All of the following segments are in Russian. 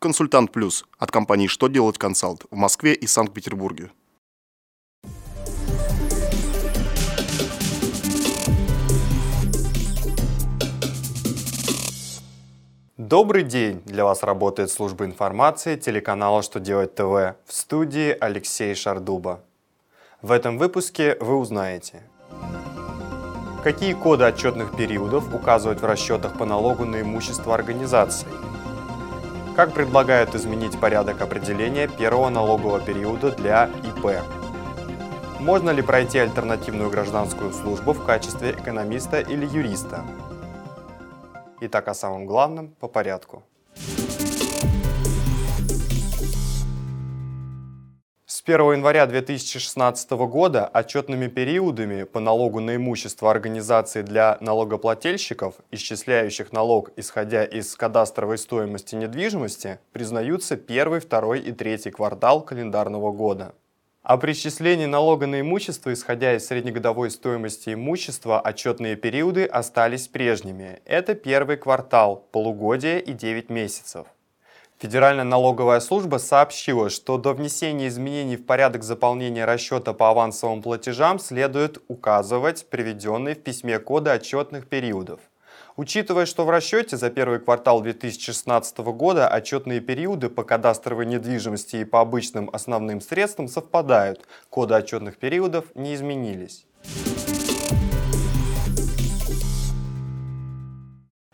«Консультант Плюс» от компании «Что делать консалт» в Москве и Санкт-Петербурге. Добрый день! Для вас работает служба информации телеканала «Что делать ТВ», в студии Алексей Шардуба. В этом выпуске вы узнаете: какие коды отчетных периодов указывать в расчетах по налогу на имущество организации? Как предлагают изменить порядок определения первого налогового периода для ИП? Можно ли пройти альтернативную гражданскую службу в качестве экономиста или юриста? Итак, о самом главном по порядку. С 1 января 2016 года отчетными периодами по налогу на имущество организации для налогоплательщиков, исчисляющих налог, исходя из кадастровой стоимости недвижимости, признаются первый, второй и третий квартал календарного года. А при исчислении налога на имущество, исходя из среднегодовой стоимости имущества, отчетные периоды остались прежними. Это первый квартал, полугодие и 9 месяцев. Федеральная налоговая служба сообщила, что до внесения изменений в порядок заполнения расчета по авансовым платежам следует указывать приведенные в письме коды отчетных периодов. Учитывая, что в расчете за первый квартал 2016 года отчетные периоды по кадастровой недвижимости и по обычным основным средствам совпадают, коды отчетных периодов не изменились.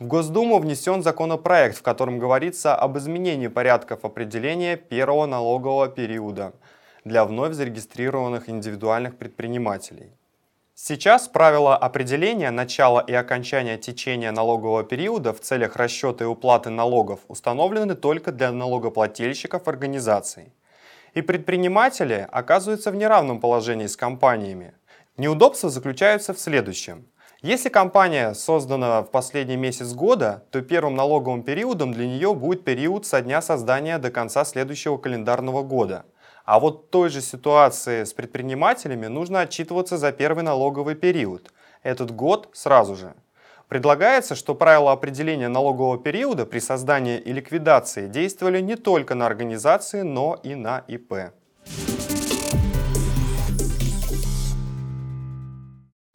В Госдуму внесен законопроект, в котором говорится об изменении порядков определения первого налогового периода для вновь зарегистрированных индивидуальных предпринимателей. Сейчас правила определения начала и окончания течения налогового периода в целях расчета и уплаты налогов установлены только для налогоплательщиков организаций. И предприниматели оказываются в неравном положении с компаниями. Неудобства заключаются в следующем. Если компания создана в последний месяц года, то первым налоговым периодом для нее будет период со дня создания до конца следующего календарного года. А вот в той же ситуации с предпринимателями нужно отчитываться за первый налоговый период. Этот год сразу же. Предлагается, что правила определения налогового периода при создании и ликвидации действовали не только на организации, но и на ИП.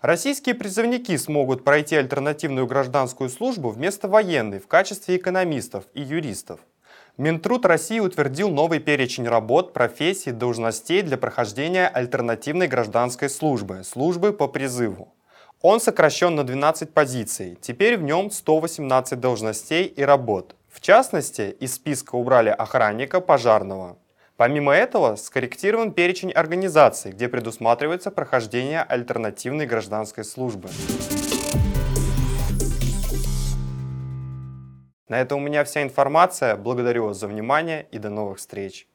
Российские призывники смогут пройти альтернативную гражданскую службу вместо военной в качестве экономистов и юристов. Минтруд России утвердил новый перечень работ, профессий, должностей для прохождения альтернативной гражданской службы, службы по призыву. Он сокращен на 12 позиций, теперь в нем 118 должностей и работ. В частности, из списка убрали охранника, пожарного. Помимо этого, скорректирован перечень организаций, где предусматривается прохождение альтернативной гражданской службы. На этом у меня вся информация. Благодарю вас за внимание и до новых встреч.